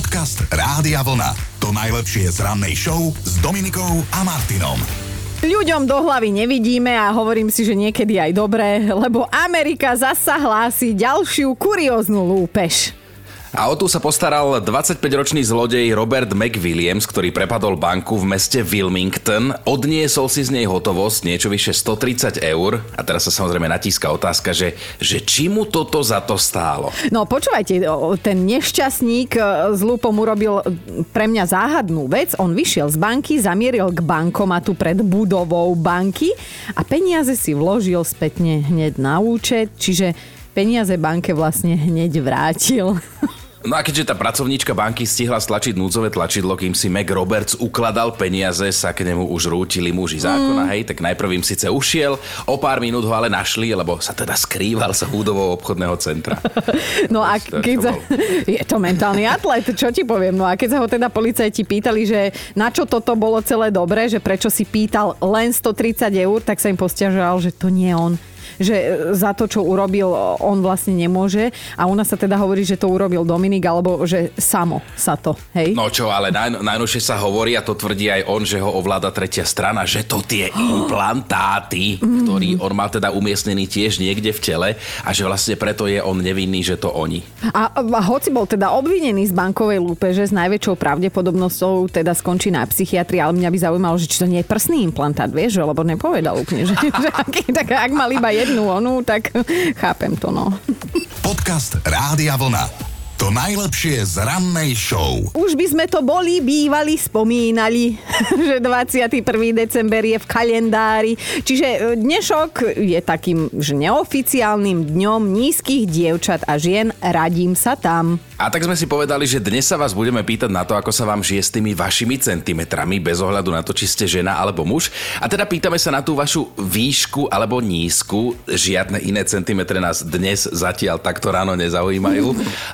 Podcast Rádia Vlna. To najlepšie z rannej show s Dominikou a Martinom. Ľuďom do hlavy nevidíme a hovorím si, že niekedy aj dobré, lebo Amerika zasa hlási ďalšiu kurióznu lúpež. A o tú sa postaral 25-ročný zlodej Robert McWilliams, ktorý prepadol banku v meste Wilmington, odniesol si z nej hotovosť, niečo vyše 130 €, a teraz sa samozrejme natíska otázka, že či mu toto za to stálo. No počúvajte, ten nešťastník s lúpom urobil pre mňa záhadnú vec. On vyšiel z banky, zamieril k bankomatu pred budovou banky a peniaze si vložil spätne hneď na účet, čiže peniaze banke vlastne hneď vrátil. No a keďže tá pracovníčka banky stihla stlačiť núdzové tlačidlo, kým si Meg Roberts ukladal peniaze, sa k nemu už rútili muži zákona, hej, tak najprv im síce ušiel, o pár minút ho ale našli, lebo sa teda skrýval sa húdovou obchodného centra. No a keď je to mentálny atlet, čo ti poviem, no a keď sa ho teda policajti pýtali, že na čo toto bolo celé dobré, že prečo si pýtal len 130 €, tak sa im posťažoval, že to nie on. Že za to, čo urobil, on vlastne nemôže. A u nás sa teda hovorí, že to urobil Dominik, alebo že samo sa to, hej? No čo, ale najnovšie sa hovorí, a to tvrdí aj on, že ho ovláda tretia strana, že to tie implantáty, ktorý on mal teda umiestnený tiež niekde v tele, a že vlastne preto je on nevinný, že to oni. A hoci bol teda obvinený z bankovej lúpeže, s najväčšou pravdepodobnosťou teda skončí na psychiatrii, ale mňa by zaujímalo, že či to nie je prsný implantát, vieš, lebo nepovedal úplne, že ak mal iba jednu, tak chápem to, no. Podcast Rádia Vlna. To najlepšie z rannej show. Už by sme to boli bývali spomínali, že 21. december je v kalendári. Čiže dnešok je takým že neoficiálnym dňom nízkych dievčat a žien. Radím sa tam. A tak sme si povedali, že dnes sa vás budeme pýtať na to, ako sa vám žije s tými vašimi centimetrami, bez ohľadu na to, či ste žena alebo muž. A teda pýtame sa na tú vašu výšku alebo nízku. Žiadne iné centimetre nás dnes zatiaľ takto ráno nezaujímajú,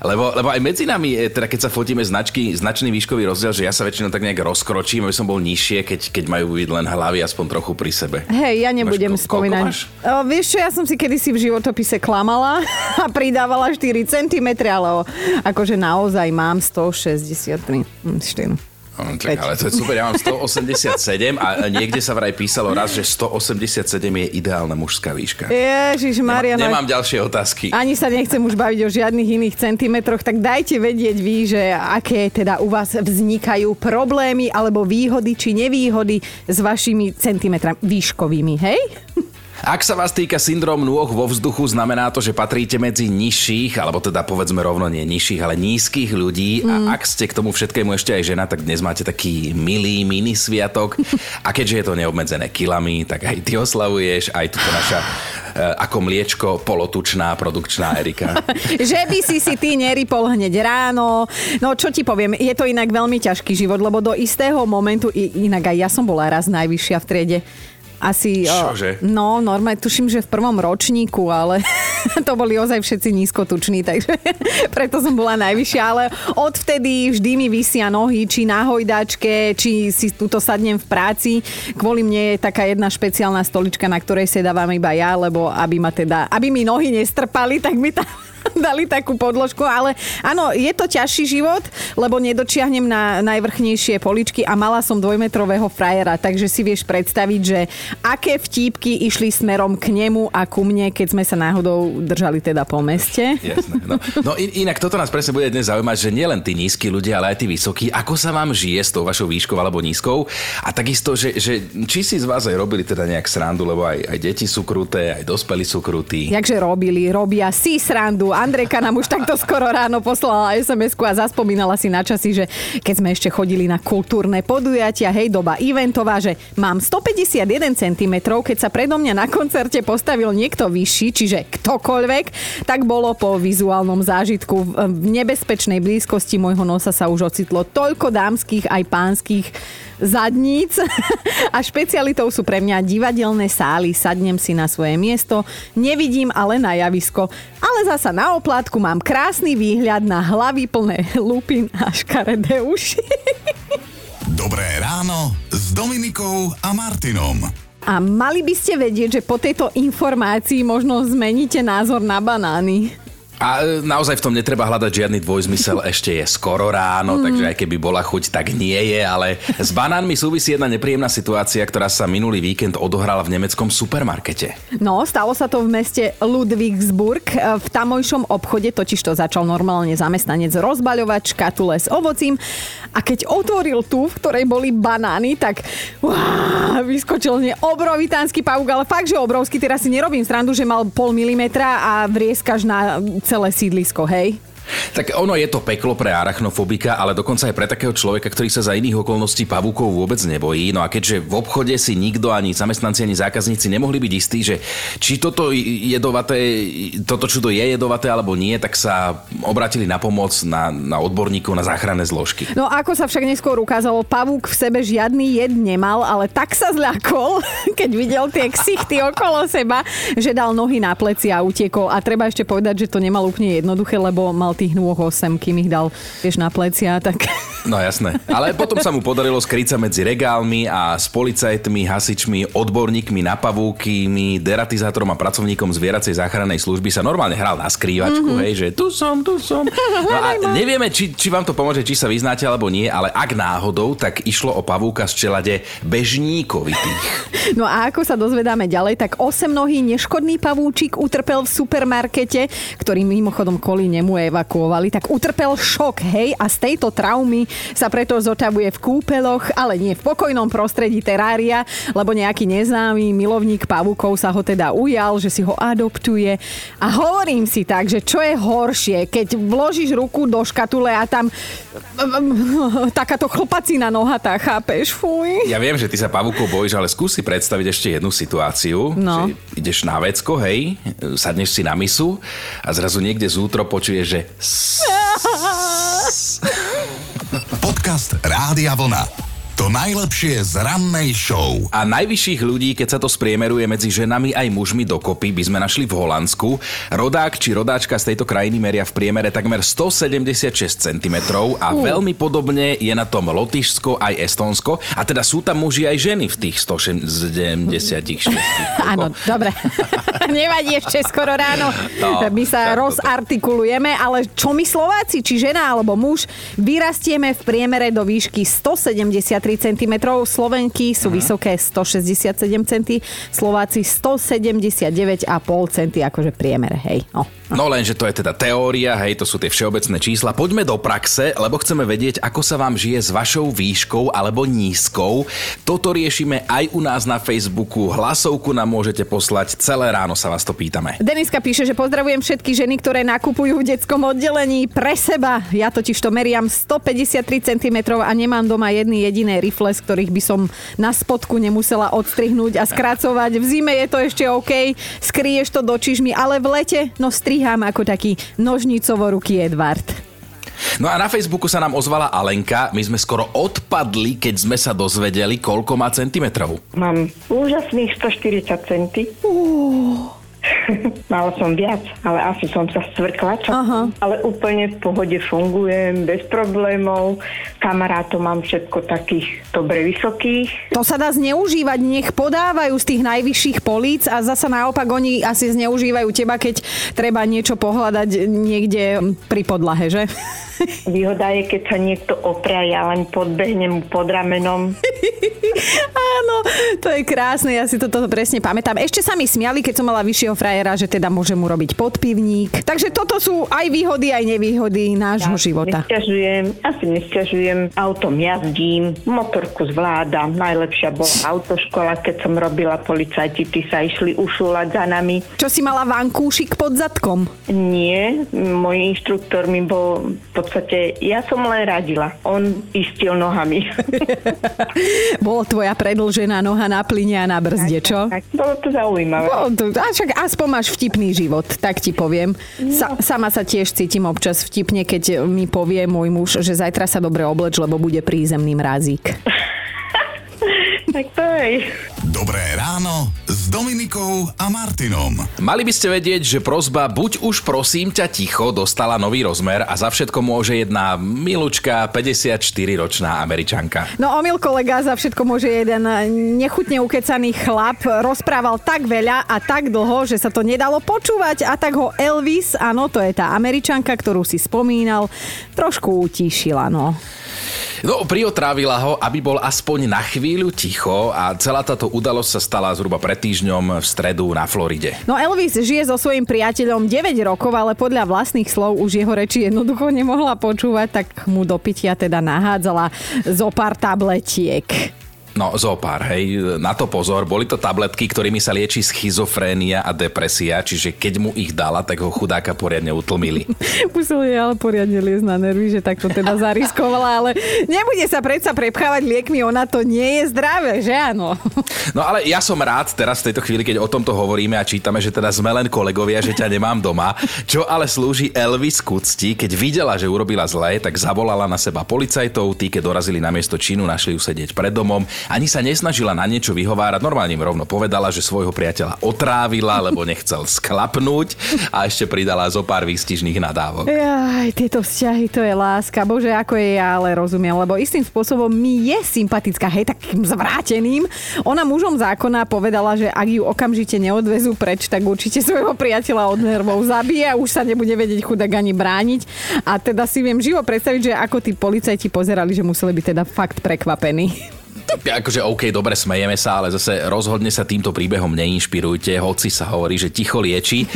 lebo aj medzi nami, teda keď sa fotíme značný výškový rozdiel, že ja sa väčšinou tak nejak rozkročím, aby som bol nižšie, keď majú byť len hlavy aspoň trochu pri sebe. Hej, ja nebudem spomínať. Vieš čo, ja som si kedysi v životopise klamala a pridávala 4 cm, ale akože naozaj mám 163 cm. Tak, ale to je super, ja mám 187 a niekde sa vraj písalo raz, že 187 je ideálna mužská výška. Ježišmaria. Nemám ďalšie otázky. Ani sa nechcem už baviť o žiadnych iných centimetroch, tak dajte vedieť vy, že aké teda u vás vznikajú problémy alebo výhody či nevýhody s vašimi centimetrami výškovými, hej? Ak sa vás týka syndrom nôh vo vzduchu, znamená to, že patríte medzi nižších, alebo teda povedzme rovno nie nižších, ale nízkych ľudí. A ak ste k tomu všetkému ešte aj žena, tak dnes máte taký milý mini sviatok. A keďže je to neobmedzené kilami, tak aj ty oslavuješ, aj tuto naša ako mliečko polotučná produkčná Erika. Že by si ty neripol hneď ráno. No čo ti poviem, je to inak veľmi ťažký život, lebo do istého momentu, inak aj ja som bola raz najvyššia v triede. Asi, čože? No, normálne tuším, že v prvom ročníku, ale to boli ozaj všetci nízkotuční, takže preto som bola najvyššia, ale odvtedy vždy mi visia nohy, či na hojdačke, či si tuto sadnem v práci. Kvôli mne je taká jedna špeciálna stolička, na ktorej sedávam iba ja, lebo aby mi nohy nestrpali, tak mi tam dali takú podložku, ale áno, je to ťažší život, lebo nedočiahnem na najvrchnejšie poličky a mala som 2-metrového frajera, takže si vieš predstaviť, že aké vtípky išli smerom k nemu a ku mne, keď sme sa náhodou držali teda po meste. Jasné, no inak toto nás presne bude dnes zaujímať, že nielen tí nízki ľudia, ale aj tí vysokí, ako sa vám žije s tou vašou výškou alebo nízkou, a takisto, že či si z vás aj robili teda nejak srandu, lebo aj deti sú kruté, aj dospelí sú krutí. Jakže robia si srandu. Andrejka nám už takto skoro ráno poslala SMS-ku a zaspomínala si na časy, že keď sme ešte chodili na kultúrne podujatia, hej, doba eventová, že mám 151 cm, keď sa predo mňa na koncerte postavil niekto vyšší, čiže ktokoľvek, tak bolo po vizuálnom zážitku. V nebezpečnej blízkosti môjho nosa sa už ocitlo toľko dámskych aj pánskych zadníc a špecialitou sú pre mňa divadelné sály. Sadnem si na svoje miesto, nevidím ale na javisko, ale zasa na oplátku mám krásny výhľad na hlavy plné lupín a škaredé uši. Dobré ráno s Dominikou a Martinom. A mali by ste vedieť, že po tejto informácii možno zmeníte názor na banány. A naozaj v tom netreba hľadať žiadny dvojzmysel, ešte je skoro ráno, takže aj keby bola chuť, tak nie je, ale s banánmi súvisí jedna nepríjemná situácia, ktorá sa minulý víkend odohrala v nemeckom supermarkete. No, stalo sa to v meste Ludwigsburg. V tamojšom obchode totižto začal normálne zamestnanec rozbaľovať škatule s ovocím a keď otvoril tú, v ktorej boli banány, tak vyskočil z nej obrovitánsky pavúk, ale fakt, že obrovský, teraz si nerobím srandu, že mal 0,5 mm a vrieskaš na celé sídlisko, hej? Tak ono je to peklo pre arachnofobika, ale dokonca aj pre takého človeka, ktorý sa za iných okolností pavúkov vôbec nebojí. No a keďže v obchode si nikto, ani zamestnanci, ani zákazníci nemohli byť istí, že či toto čudo je jedovaté alebo nie, tak sa obratili na pomoc na odborníkov na záchranné zložky. No ako sa však neskôr ukázalo, pavúk v sebe žiadny jed nemal, ale tak sa zľakol, keď videl tie ksichty okolo seba, že dal nohy na pleci a utiekol. A treba ešte povedať, že to nemal úplne jednoduché, lebo mal tých nôh 8, kým ich dal, vieš, na plecia, tak... No jasné. Ale potom sa mu podarilo skryť sa medzi regálmi a s policajtmi, hasičmi, odborníkmi na pavúky, deratizátorom a pracovníkom zvieracej záchrannej služby sa normálne hral na skrývačku, hej, že tu som. No a nevieme, či vám to pomôže, či sa vyznáte alebo nie, ale ak náhodou, tak išlo o pavúka z čelade bežníkovitých. No a ako sa dozvedáme ďalej, tak 8-nohý neškodný pavúčik utrpel v supermarkete, ktorý mimochodom kolí nemu tak utrpel šok, hej, a z tejto traumy sa preto zotavuje v kúpeloch, ale nie v pokojnom prostredí terária, lebo nejaký neznámy milovník pavúkov sa ho teda ujal, že si ho adoptuje. A hovorím si tak, že čo je horšie, keď vložíš ruku do škatule a tam takáto chlpacina nohatá, chápeš, fuj. Ja viem, že ty sa pavúkov bojíš, ale skúsi predstaviť ešte jednu situáciu, no. Že ideš na vecko, hej, sadneš si na misu a zrazu niekde zútro počuješ, že Podcast Rádia Vlna. To najlepšie z rannej show. A najvyšších ľudí, keď sa to spriemeruje medzi ženami aj mužmi dokopy, by sme našli v Holandsku. Rodák či rodáčka z tejto krajiny meria v priemere takmer 176 cm a veľmi podobne je na tom Lotyšsko aj Estonsko. A teda sú tam muži aj ženy v tých 176. Áno, dobre. Nevadí, ešte skoro ráno. No, my sa rozartikulujeme, ale čo my Slováci, či žena alebo muž, vyrastieme v priemere do výšky 170 cm, Slovenky sú vysoké 167 cm, Slováci 179,5 cm, akože priemer, hej. No lenže to je teda teória, hej, to sú tie všeobecné čísla. Poďme do praxe, lebo chceme vedieť, ako sa vám žije s vašou výškou alebo nízkou. Toto riešime aj u nás na Facebooku, hlasovku nám môžete poslať, celé ráno sa vás to pýtame. Deniska píše, že pozdravujem všetky ženy, ktoré nakupujú v detskom oddelení pre seba. Ja totiž to meriam 153 cm a nemám doma jedny jediné rifle, z ktorých by som na spodku nemusela odstrihnúť a skracovať. V zime je to ešte OK, skryješ to do čižmy, ale v lete strihám ako taký nožnicovoruký Edvard. No a na Facebooku sa nám ozvala Alenka. My sme skoro odpadli, keď sme sa dozvedeli, koľko má centimetrov. Mám úžasných 140 cm. Mala som viac, ale asi som sa stvrkla. Ale úplne v pohode fungujem, bez problémov. Kamarátov mám všetko takých dobre vysokých. To sa dá zneužívať, nech podávajú z tých najvyšších políc a zasa naopak oni asi zneužívajú teba, keď treba niečo pohľadať niekde pri podlahe, že? Výhoda je, keď sa niekto oprie, ja len podbehnem mu pod ramenom. Áno, to je krásne, ja si toto presne pamätám. Ešte sa mi smiali, keď som mala vyššieho frajera, že teda môžem urobiť podpivník. Takže toto sú aj výhody, aj nevýhody nášho života. Asi nesťažujem, autom jazdím, motorku zvládam, najlepšia bola autoškola, keď som robila, policajti, tí sa išli ušúľať za nami. Čo si mala vankúšik pod zadkom? Nie, môj inštruktor mi bol... V podstate, ja som len radila. On istil nohami. Bolo tvoja predĺžená noha na plyne a na brzde, čo? Tak, bolo to zaujímavé. Však aspoň máš vtipný život, tak ti poviem. No. Sama sa tiež cítim občas vtipne, keď mi povie môj muž, že zajtra sa dobre obleč, lebo bude prízemný mrazík. Tak to je. Dobré ráno s Dominikou a Martinom. Mali by ste vedieť, že prosba buď už prosím ťa ticho dostala nový rozmer a za všetko môže jedna milučka 54-ročná Američanka. No omyl kolega, za všetko môže jeden nechutne ukecaný chlap, rozprával tak veľa a tak dlho, že sa to nedalo počúvať a tak ho Elvis, áno, to je tá Američanka, ktorú si spomínal, trošku utíšila, no. No, priotrávila ho, aby bol aspoň na chvíľu ticho a celá táto udalosť sa stala zhruba pred týždňom v stredu na Floride. No Elvis žije so svojím priateľom 9 rokov, ale podľa vlastných slov už jeho reči jednoducho nemohla počúvať, tak mu do pitia teda nahádzala zo pár tabletiek. No, zopár, hej, na to pozor, boli to tabletky, ktorými sa lieči schizofrénia a depresia, čiže keď mu ich dala, tak ho chudáka poriadne utlmili. Museli ale poriadne liesť na nervy, že takto teda zariskovala, ale nebude sa predsa prepchávať liekmi, ona to nie je zdravé, že áno? No ale ja som rád teraz v tejto chvíli, keď o tomto hovoríme a čítame, že teda sme len kolegovia, že ťa nemám doma, čo ale slúži Elvis k úcti, keď videla, že urobila zlé, tak zavolala na seba policajtov, tí, keď dorazili na miesto činu, našli ju sedieť pred domom. Ani sa nesnažila na niečo vyhovárať, normálne im rovno povedala, že svojho priateľa otrávila, lebo nechcel sklapnúť a ešte pridala zo pár výstižných nadávok. Jaj, tieto vzťahy, to je láska. Bože, ako je, ja ale rozumiem, lebo istým spôsobom mi je sympatická, hej, takým zvráteným. Ona mužom zákona povedala, že ak ju okamžite neodvezú preč, tak určite svojho priateľa od nervov zabije a už sa nebude vedieť chudák ani brániť. A teda si viem živo predstaviť, že ako tí policajti pozerali, že museli byť teda fakt prekvapení. Akože OK, dobre, smejeme sa, ale zase rozhodne sa týmto príbehom neinšpirujte, hoci sa hovorí, že ticho lieči.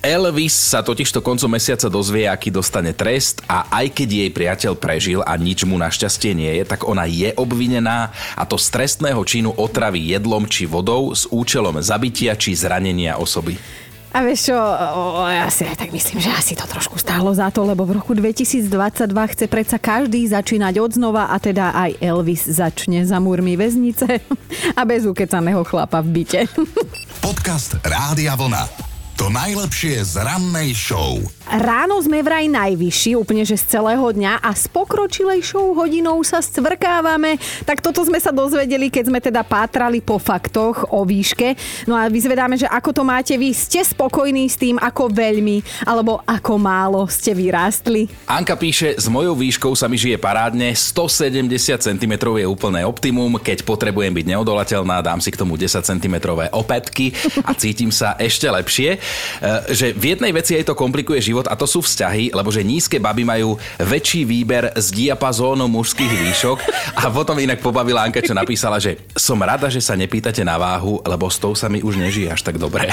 Elvis sa totižto koncom mesiaca dozvie, aký dostane trest a aj keď jej priateľ prežil a nič mu našťastie nie je, tak ona je obvinená a to z trestného činu otravy jedlom či vodou s účelom zabitia či zranenia osoby. A vieš čo, ja si aj tak myslím, že asi to trošku stálo za to, lebo v roku 2022 chce predsa každý začínať odznova a teda aj Elvis začne za múrmi väznice a bez ukecaného chlapa v byte. Podcast Rádia Vlna. To najlepšie z rannej show. Ráno sme vraj najvyšší, úplne že z celého dňa a s pokročilejšou hodinou sa stvrkávame. Tak toto sme sa dozvedeli, keď sme teda pátrali po faktoch o výške. No a vyzvedáme, že ako to máte vy, ste spokojní s tým, ako veľmi alebo ako málo ste vyrástli. Anka píše, s mojou výškou sa mi žije parádne, 170 cm je úplné optimum, keď potrebujem byť neodolateľná, dám si k tomu 10 cm opätky a cítim sa ešte lepšie. Že v jednej veci jej to komplikuje život a to sú vzťahy, lebo že nízke baby majú väčší výber z diapazónu mužských výšok a potom inak pobavila Anka, čo napísala, že som rada, že sa nepýtate na váhu, lebo s tou sa mi už nežije až tak dobre.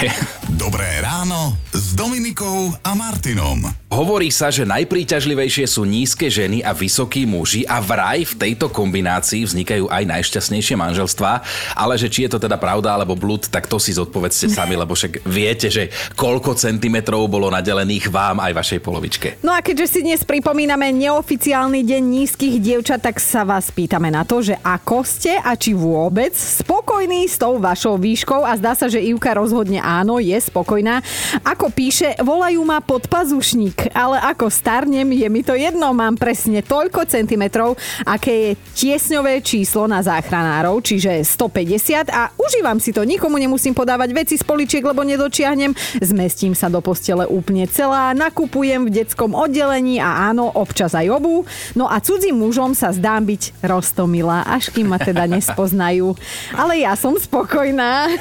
Dobré ráno s Dominikou a Martinom. Hovorí sa, že najpríťažlivejšie sú nízke ženy a vysokí muži a vraj v tejto kombinácii vznikajú aj najšťastnejšie manželstvá, ale že či je to teda pravda alebo blúd, tak to si zodpovedzte sami, lebo však viete, že koľko centimetrov bolo nadelených vám aj vašej polovičke. No a keďže si dnes pripomíname neoficiálny deň nízkych dievčat, tak sa vás pýtame na to, že ako ste a či vôbec spokojní s tou vašou výškou a zdá sa, že Ivka rozhodne áno, je spokojná. Ako píše, volajú ma podpazušník, ale ako starnem, je mi to jedno, mám presne toľko centimetrov, aké je tiesňové číslo na záchranárov, čiže 150 a užívam si to, nikomu nemusím podávať veci z poličiek, lebo nedočiahnem. Zmestím sa do postele úplne celá, nakupujem v detskom oddelení a áno, občas aj obu. No a cudzím mužom sa zdám byť roztomilá, až kým ma teda nespoznajú. Ale ja som spokojná.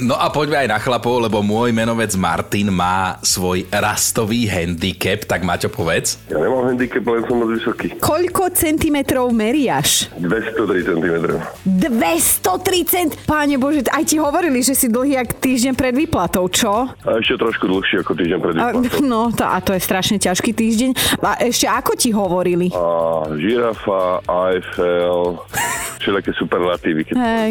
No a poďme aj na chlapov, lebo môj menovec Martin má svoj rastový handicap, tak Maťo, povedz. Ja nemám handicap, len som moc vysoký. Koľko centimetrov meriaš? 203 centimetrov. 203 centimetrov? Páne Bože, aj ti hovorili, že si dlhý jak týždeň pred výplatou, čo? A ešte trošku dlhší ako týždeň pred výplatou. No, to je strašne ťažký týždeň. A ešte ako ti hovorili? Žirafa, Eiffel, všelaké superlatívy. Hej.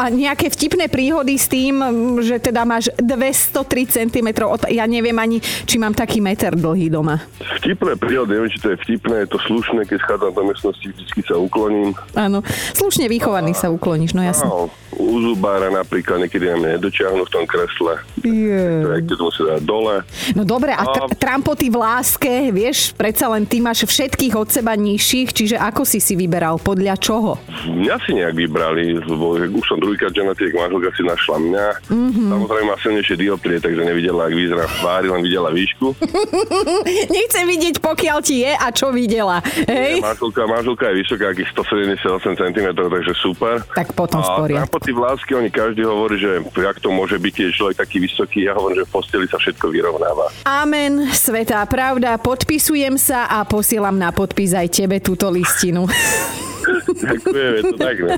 A nejaké vtipné príhody s tým, že teda máš 203 cm. Ja neviem ani, či mám taký meter dlhý doma. Vtipné príhody, neviem, či to je vtipné, je to slušné, keď chádzam do miestnosti, vždycky sa ukloním. Áno, slušne vychovaný sa ukloníš, no jasne. Áno, u zubára napríklad, niekedy ja mňa nedočiahnu v tom kresle. Yeah. Keď to musí dať dole. No dobre, a trampoty v láske, vieš, predsa len ty máš všetkých od seba nižších, čiže ako si vyberal, podľa čoho? mňa si nejak vybrali, lebo už som druhýkrát ženatý, manželka si našla mňa. Mm-hmm. Samozrejme má silnejšie dioptrie, takže nevidela, ak vyzerá v tvári, len videla výšku. Nechcem vidieť, pokiaľ ti je a čo videla. Hej? Manželka je vysoká, aký 178 cm, takže super. Tak potom v poriadku. A po tí vlásky, oni každý hovorí, že jak to môže byť, je človek taký vysoký. Ja hovorím, že v posteli sa všetko vyrovnáva. Amen, svätá pravda, podpisujem sa a posielam na podpis aj tebe túto listinu. Ďakujeme, to tak, ne?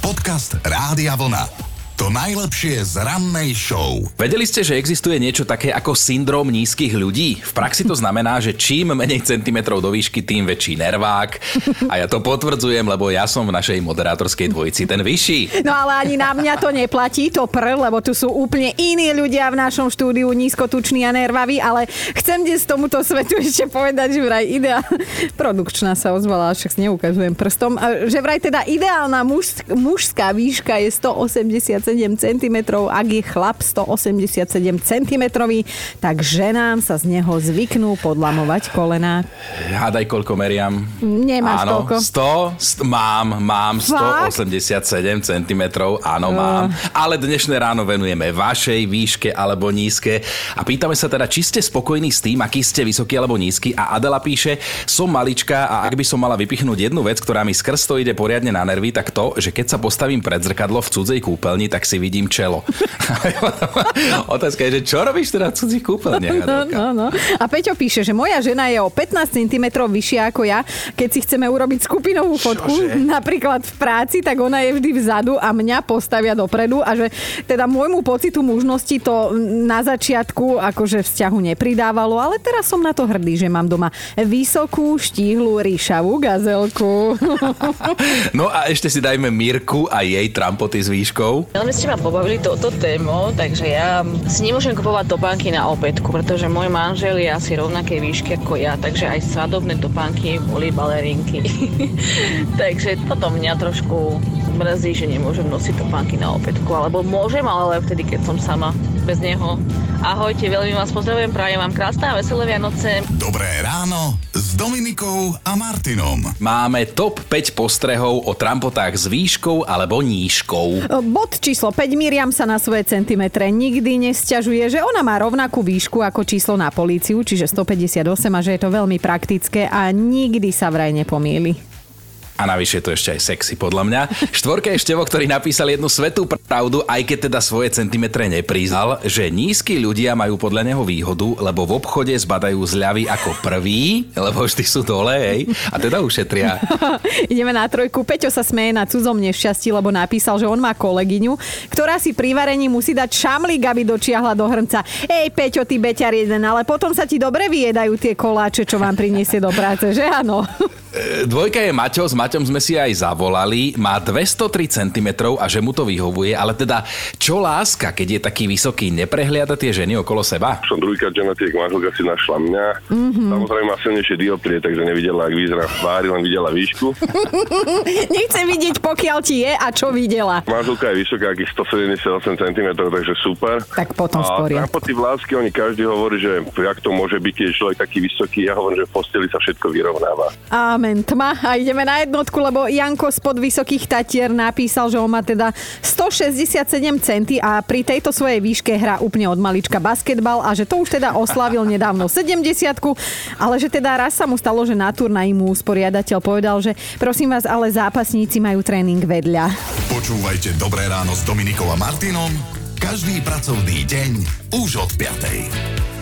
Podcast Rádia Vlna. To najlepšie z rannej show. Vedeli ste, že existuje niečo také ako syndróm nízkych ľudí? V praxi to znamená, že čím menej centimetrov do výšky, tým väčší nervák. A ja to potvrdzujem, lebo ja som v našej moderátorskej dvojici ten vyšší. No ale ani na mňa to neplatí, to prv, lebo tu sú úplne iní ľudia v našom štúdiu, nízkotuční a nervaví, ale chcem dnes tomuto svetu ešte povedať, že vraj produkčná sa ozvala, však neukazujem prstom, že vraj teda ideálna mužská výška je 187 cm, ak je chlap 187 cm, tak ženám sa z neho zvyknú podlamovať kolená. Hádaj, koľko meriam. Nemáš toľko. Áno, 100, mám 187 cm, áno, mám. Ale dnešné ráno venujeme vašej výške alebo nízke a pýtame sa teda, či ste spokojní s tým, aký ste vysoký alebo nízky, a Adela píše, som malička a ak by som mala vypichnúť jednu vec, ktorá mi skrz to ide poriadne na nervy, tak to, že keď sa postavím pred zrkadlo v cudzej kúpeľni, tak si vidím čelo. Otázka je, že čo robíš teda v cudzích kúpeľniach? No. A Peťo píše, že moja žena je o 15 cm vyššia ako ja. Keď si chceme urobiť skupinovú fotku, napríklad v práci, tak ona je vždy vzadu a mňa postavia dopredu, a že teda môjmu pocitu mužnosti to na začiatku akože vzťahu nepridávalo, ale teraz som na to hrdý, že mám doma vysokú, štíhlu, ríšavú gazelku. No a ešte si dajme Mirku a jej trampoty s výškou. Veľmi ste ma pobavili touto témou, takže ja si nemôžem kupovať topánky na opätku, pretože môj manžel je asi rovnakej výšky ako ja, takže aj svadobné topánky boli balerinky. Takže toto mňa trošku mrzí, že nemôžem nosiť topánky na opätku, alebo môžem, ale vtedy, keď som sama bez neho. Ahojte, veľmi vás pozdravujem, prajem vám krásne a veselé Vianoce. Dobré ráno s Dominikou a Martinom. Máme top 5 postrehov o trampotách s výškou alebo nížkou. Bod číslo 5. Miriam sa na svoje centimetre nikdy nesťažuje, že ona má rovnakú výšku ako číslo na políciu, čiže 158, a že je to veľmi praktické a nikdy sa vraj nepomýli. A navyše je to ešte aj sexy, podľa mňa. Štvorka je Števo, ktorý napísal jednu svetú pravdu, aj keď teda svoje centimetre nepriznal, že nízky ľudia majú podľa neho výhodu, lebo v obchode zbadajú zľavy ako prví, lebo vždy sú dole, hej, a teda ušetria. Ideme na trojku. Peťo sa smeje na cudzom nešťastí, lebo napísal, že on má kolegyňu, ktorá si pri varení musí dať šamlík, aby dočiahla do hrnca. Ej, Peťo, ty beťar jeden, ale potom sa ti dobre vyjedajú tie koláče, čo vám priniesie do práce, že áno? Dvojka je Maťo, s Maťom sme si aj zavolali, má 203 cm a že mu to vyhovuje, ale teda čo láska, keď je taký vysoký, neprehliada tie ženy okolo seba? Som druhýkrát ženatý, manželka si našla mňa, Samozrejme má silnejšie dioptrie, takže nevidela, ak vyzerá v tvári, len videla výšku. Nechcem vidieť, pokiaľ ti je a čo videla. Manželka je vysoká, aký 178 cm, takže super. Tak potom v poriadku. A po tí vlásky, oni každý hovorí, že jak to môže byť, je človek taký vysoký, ja hovorím, že v posteli sa všetko vyrovnáva. Tma. A ideme na jednotku, lebo Janko spod Vysokých Tatier napísal, že on má teda 167 centí a pri tejto svojej výške hrá úplne od malička basketbal a že to už teda oslavil nedávno 70-ku, ale že teda raz sa mu stalo, že na turnaji mu usporiadateľ povedal, že prosím vás, ale zápasníci majú tréning vedľa. Počúvajte Dobré ráno s Dominikou a Martinom každý pracovný deň už od 5.